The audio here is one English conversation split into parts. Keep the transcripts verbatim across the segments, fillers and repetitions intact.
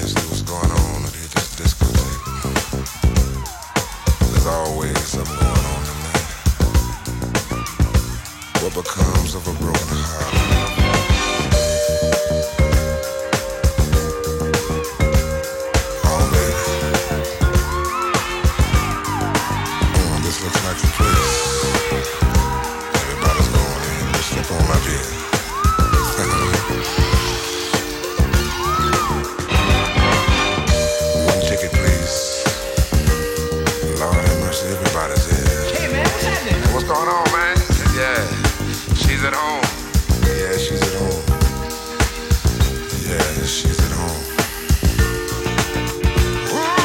kids knew was going on at this discotheque. There's always something going on in there. What becomes of a broken heart? At home. Yeah, she's at home. Yeah, she's at home. Woo!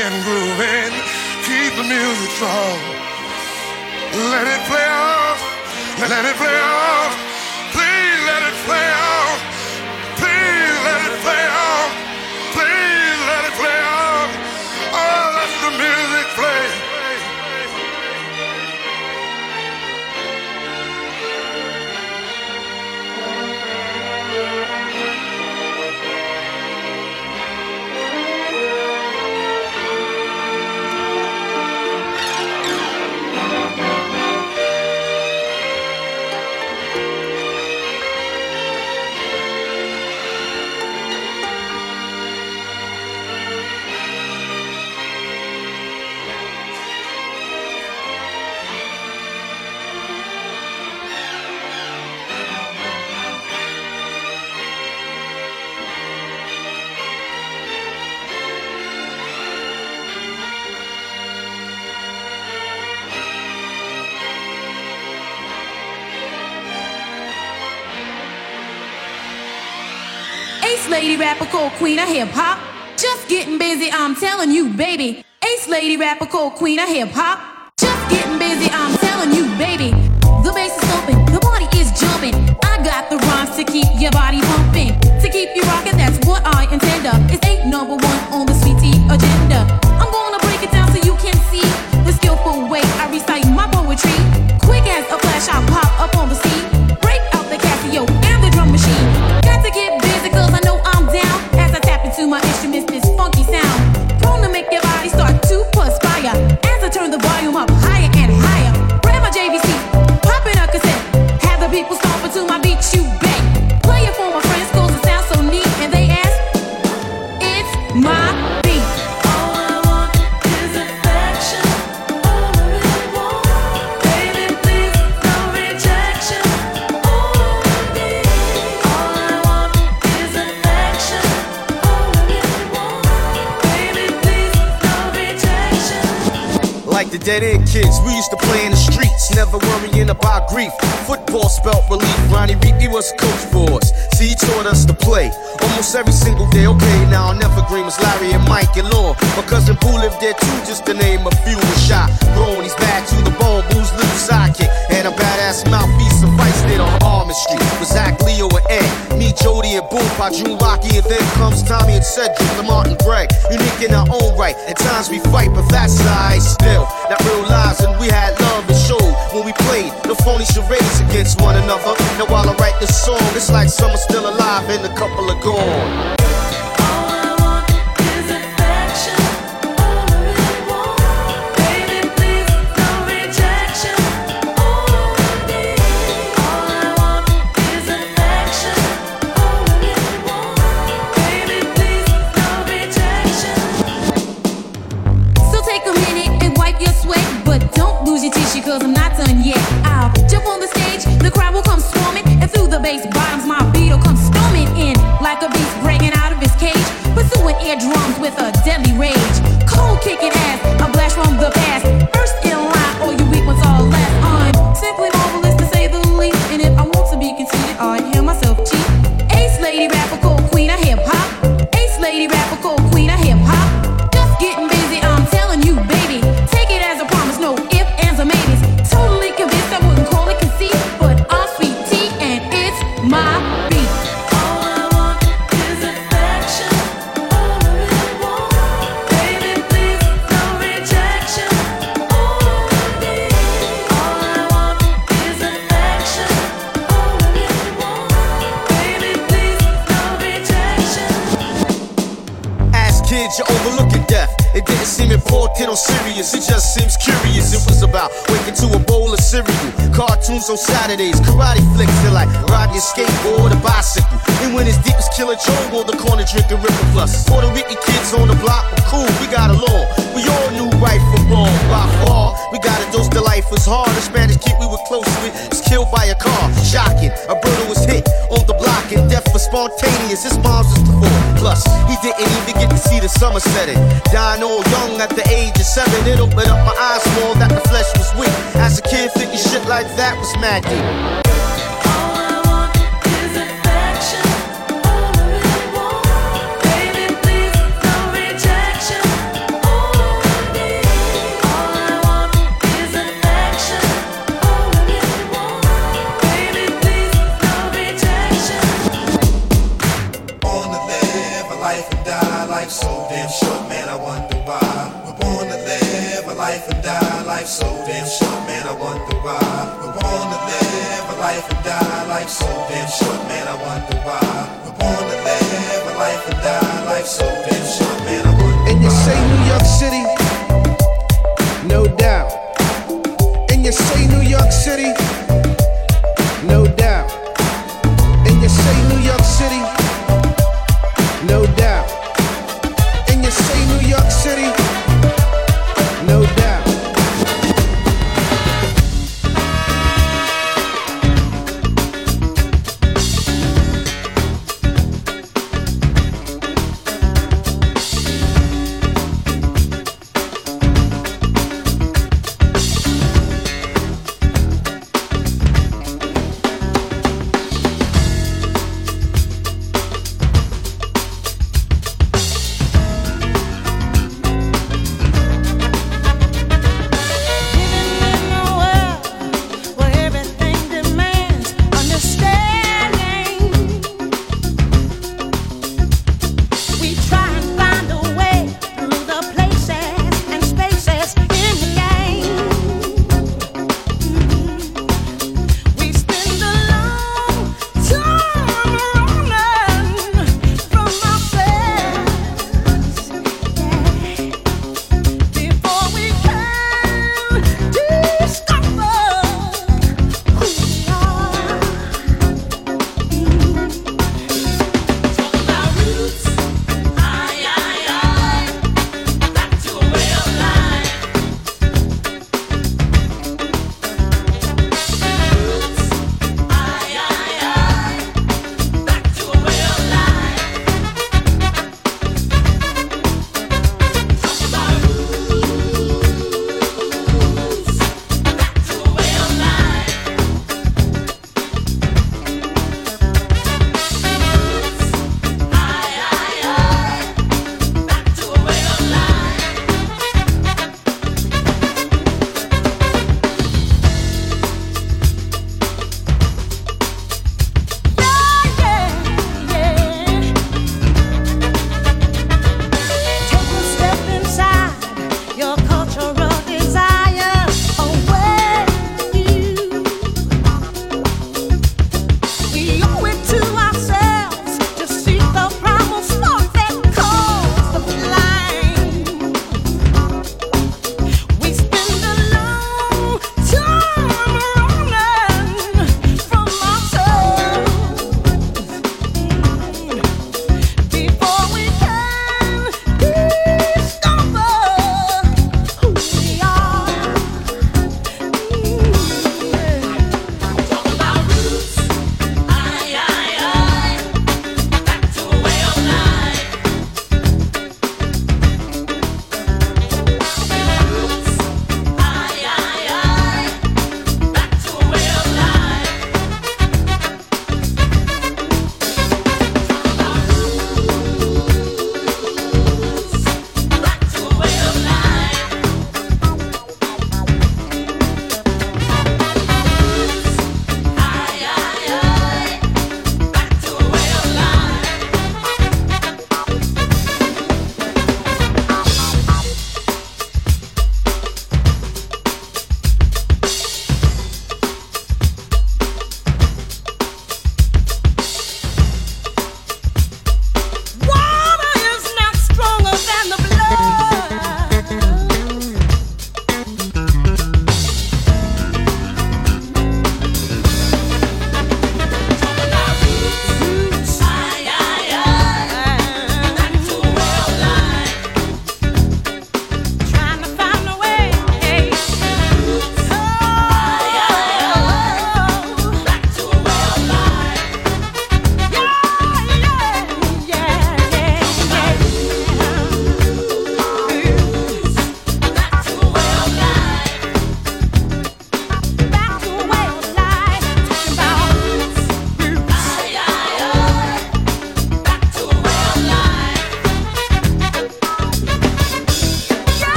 and grooving. Keep the music strong. Let it play off. Let it play off. Please let it play off. Please let it play off. Please let it play off. Oh, let the music play. Lady rapper, cold queen, I hip hop. Just getting busy, I'm telling you, baby. Ace lady rapper, cold queen, I hip hop. Just getting busy, I'm telling you, baby. The bass is open, the body is jumping. I got the rhymes to keep your body pumping, to keep you rocking. That's what I intend of. It's ain't number one on the sweetie agenda. I'm gonna break it down so you can see the skillful way I recite my poetry. Quick as a flash, I pop up on the scene. Break out the Casio and the drum machine. Got to get busy 'cause I know. To my instruments, this funky sound, prone to make your body start to perspire as I turn the volume up higher and higher. Grab my J V C, pop in a cassette, have the people stomping to my beat. You bang, play it for my friends 'cause it sounds so neat, and they ask, it's my. The dead-end kids, we used to play in the streets, never worrying about grief. Football spelt relief. Ronnie Reekie was a coach for us. See, he taught us to play almost every single day. Okay, now I'll never dream was Larry and Mike and Lore. My cousin Pooh lived there too, just to name a few. Was shot, grown, he's bad to the bone, Boo's little sidekick, and a badass mouthpiece sufficed it on Almond Street. Was Zach, Leo, and Ed, me, Jody, and Boom, by Drew, Rocky, and then comes Tommy and Cedric, the Martin Gregg. Unique in our own right. At times we fight, but that's I still. Not real lives, and we had love and show when we played the phony charades against one another. Now while I write this song, it's like some are still alive and a couple are gone. Drums with a deadly rage, cold kicking ass, a blast from the past. First in line, all you weak ones all last. I'm simply marvelous to say the least, and if I want to be conceited, I'd hear myself cheat. Ace lady rapper, cold queen, I hip hop. Ace lady rapper, cold queen, I hip hop. Just getting busy, I'm telling you, baby. Take it as a promise, no ifs, ands, or maybes. Totally convinced I wouldn't call it conceit, but I'm sweet tea, and it's my beat. You're overlooking death. It didn't seem important or serious, it just seems curious. It was about waking to a bowl of cereal, cartoons on Saturdays, karate flicks, and like riding a skateboard or bicycle. And when his deep was killing Joe on the corner drinking Ripper Plus. Puerto Rican kids on the block were cool, we got along. We all knew right from wrong, by far. We got a dose that life was hard. A Spanish kid we were close with was killed by a car. Shocking, Alberto was hit on the block and death was spontaneous. His mom's was poor. Plus, he didn't even get to see the summer setting. Dying all young at the age of seven, it opened up my eyes more that the flesh was weak. As a kid, thinking shit like that was mad deep. Oh, wonder why we wanna live a life and die. Life so damn short, man, I wonder why we wanna live a life and die. Life so damn short, man, I wonder why. And you say New York City, no doubt. And you say New York City, no doubt. And you say New York City, no doubt. And you say New York City, no doubt.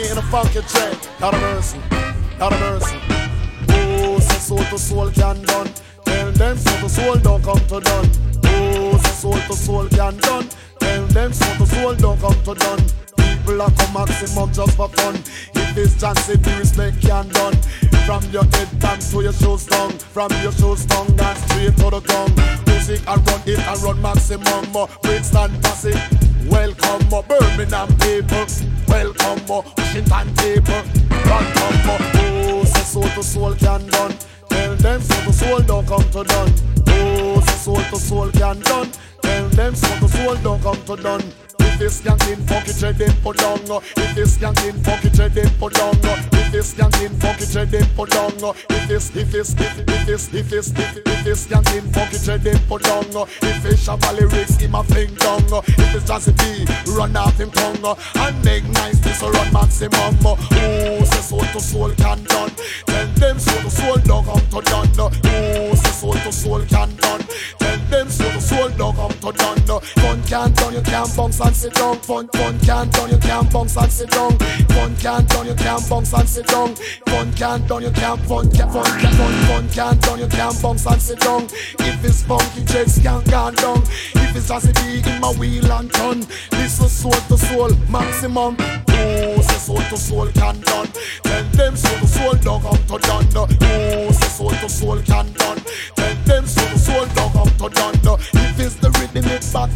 me in a funky train. Not a mercy, not a mercy. Oh, so soul to soul can done. Tell them so to soul don't come to done. Oh, so soul to soul can done. Tell them so to soul don't come to done. People are come maximum just for fun. If this chance it do respect can done. From your head down to your shoes down. From your shoes down and straight to the ground. Music I run it and run maximum. Uh, Bricks and pass it. Welcome more uh, Birmingham people. Welcome more uh, Washington people. Welcome more uh, oh, so soul to soul can done. Tell them so to soul don't come to done. Oh, so soul to soul can done. Tell them so to soul don't come to done. If this skanking funky check them put down. If this skanking funky check them put down. If this skanking funky check them put down. If this, if this, if this, if this, if this skanking funky check them put down. If this shabba lyrics him a fling down. If this Jazzy B run out him tongue and make nice this run maximum. Ooh, say soul to soul can done. Tell them soul to soul don't come to done. Ooh, say soul to soul can done. Tell them soul to soul don't come to done. Fun can done, you can bounce and sit down. Fun, fun can done, you can bounce and sit down. Fun can done, you can bounce and sit down. Fun can done, you can fun can fun can fun fun can done, you can bounce and sit down. If it's funky, checks can can down. If it's as it be in my wheel and turn, this is soul to soul maximum. Oh, say soul to soul can done. Tell them soul to soul don't come to done. Oh, say soul to soul can done. Tell them soul to soul don't come to done. If it's the rhythm it's back.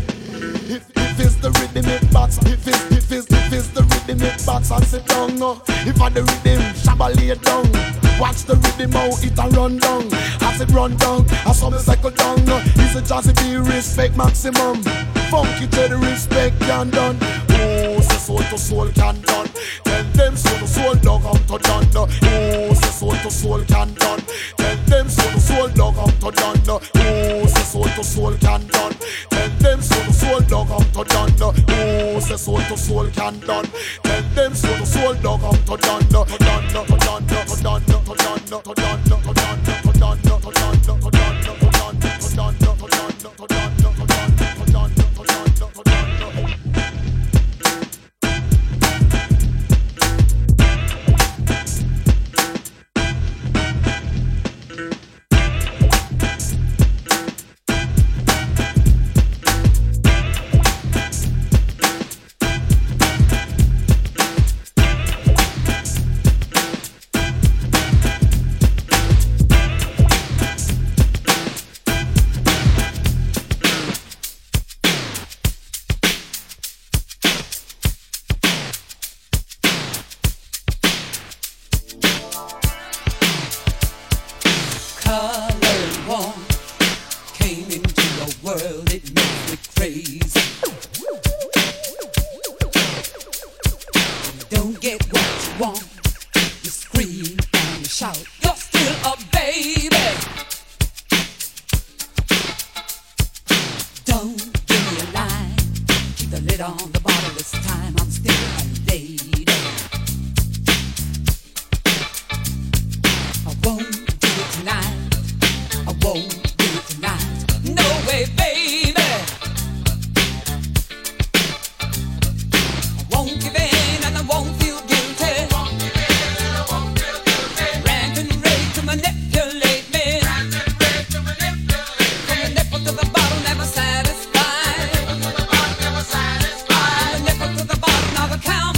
If, if it's the rhythm it bats, if it's, if it's, if it's the rhythm it bats and sit down. If I the rhythm, shabba lay down. Watch the rhythm how it a run down. As it run down, as some cycle down. It's a Jazzy B respect maximum. Funky to the respect can done. Oh, say soul to soul can done. Tell them soul to soul don't come to done. Oh, say soul to soul can done. Tell them soul to soul don't come to done. Oh, say soul to soul can done. Tell them soul to soul don't come to done. Oh, say soul to soul can done. Tell them soul to soul don't come to done. To done, to done, to done, to done, to done, to done, to done, to done, to done, to done, to done, to done, to done. Count.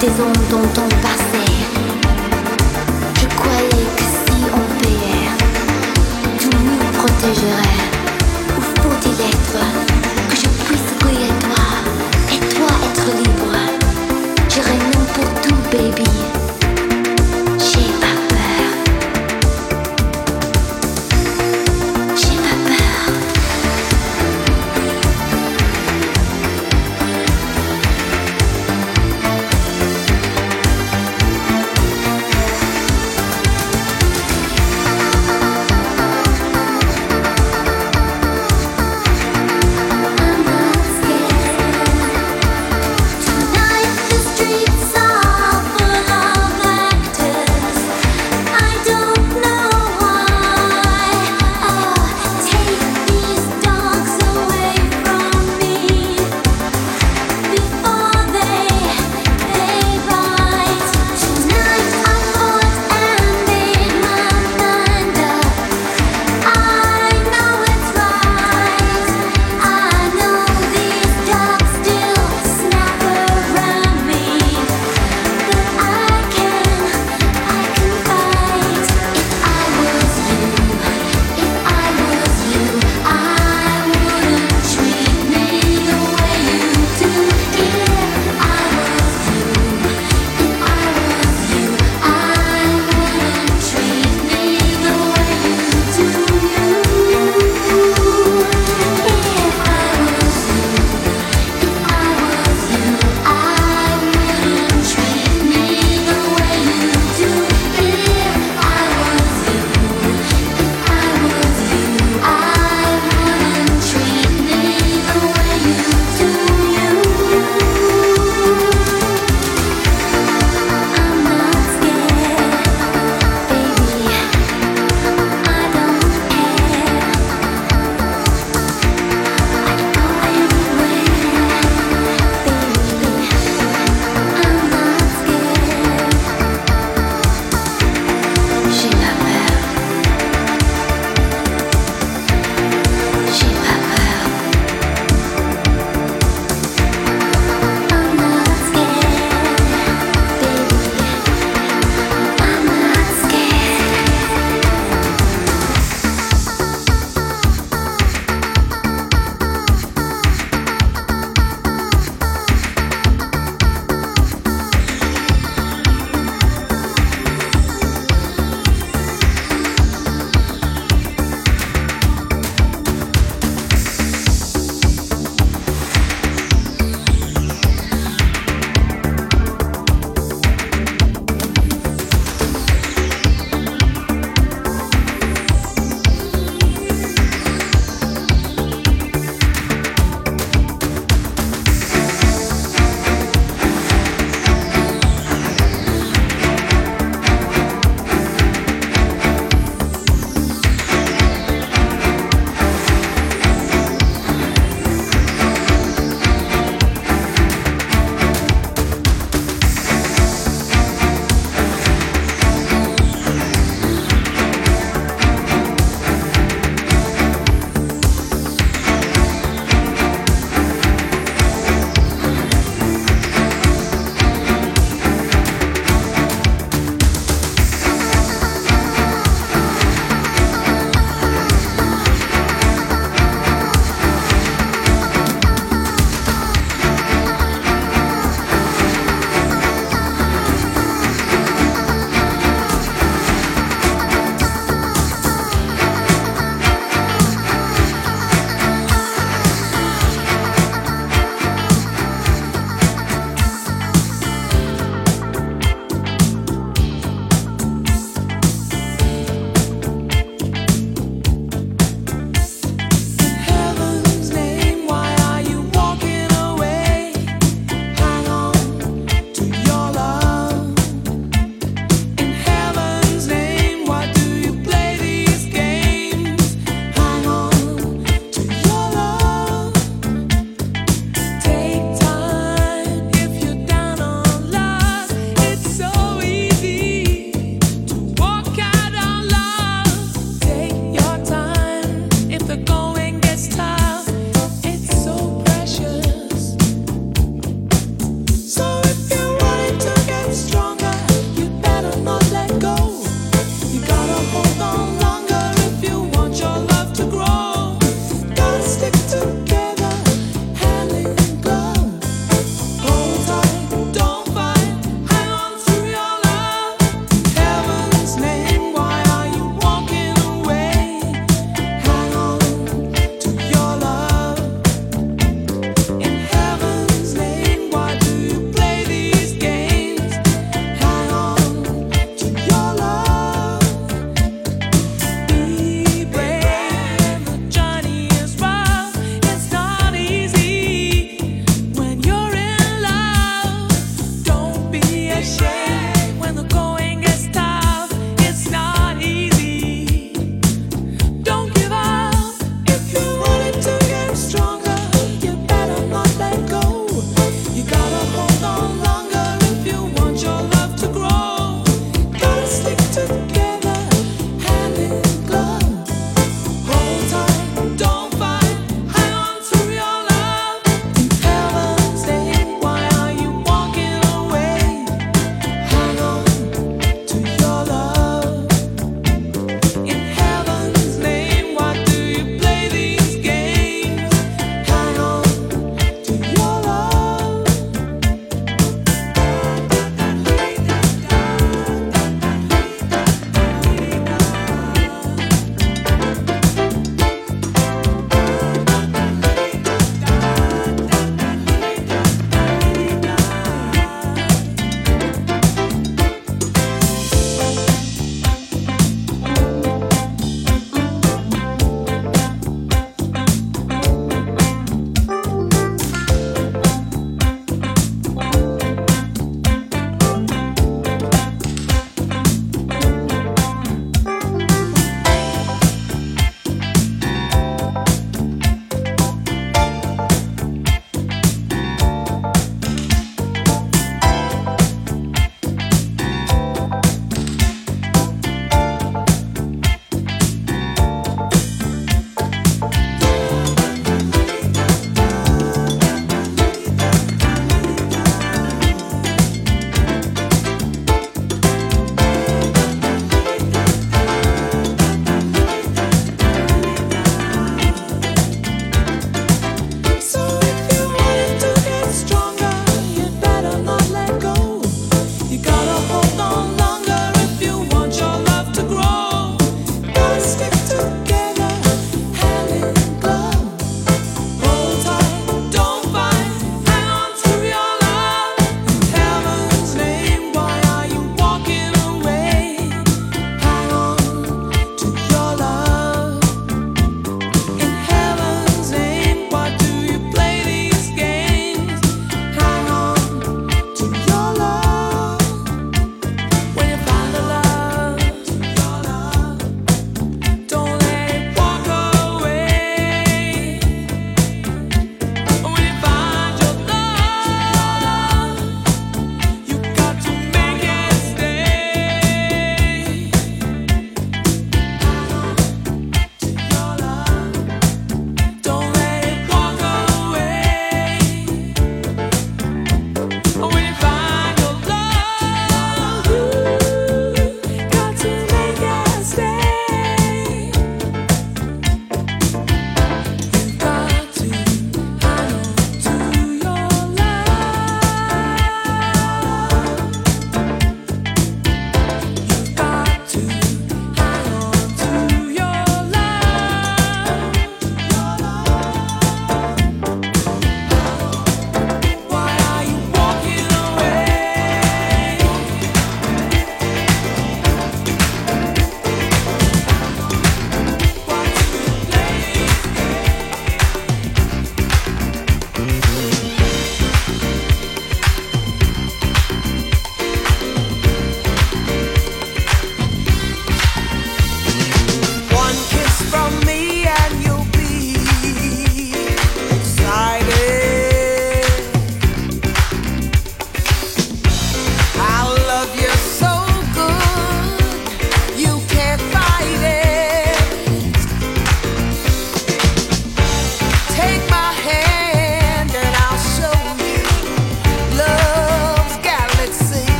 des ondes dont on passait. Je croyais que si on payait, tout nous protégerait. Où faut-il être que je puisse courir toi et toi être libre? J'irai non pour tout, baby. J'ai pas peur. J'ai pas peur.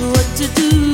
what to do.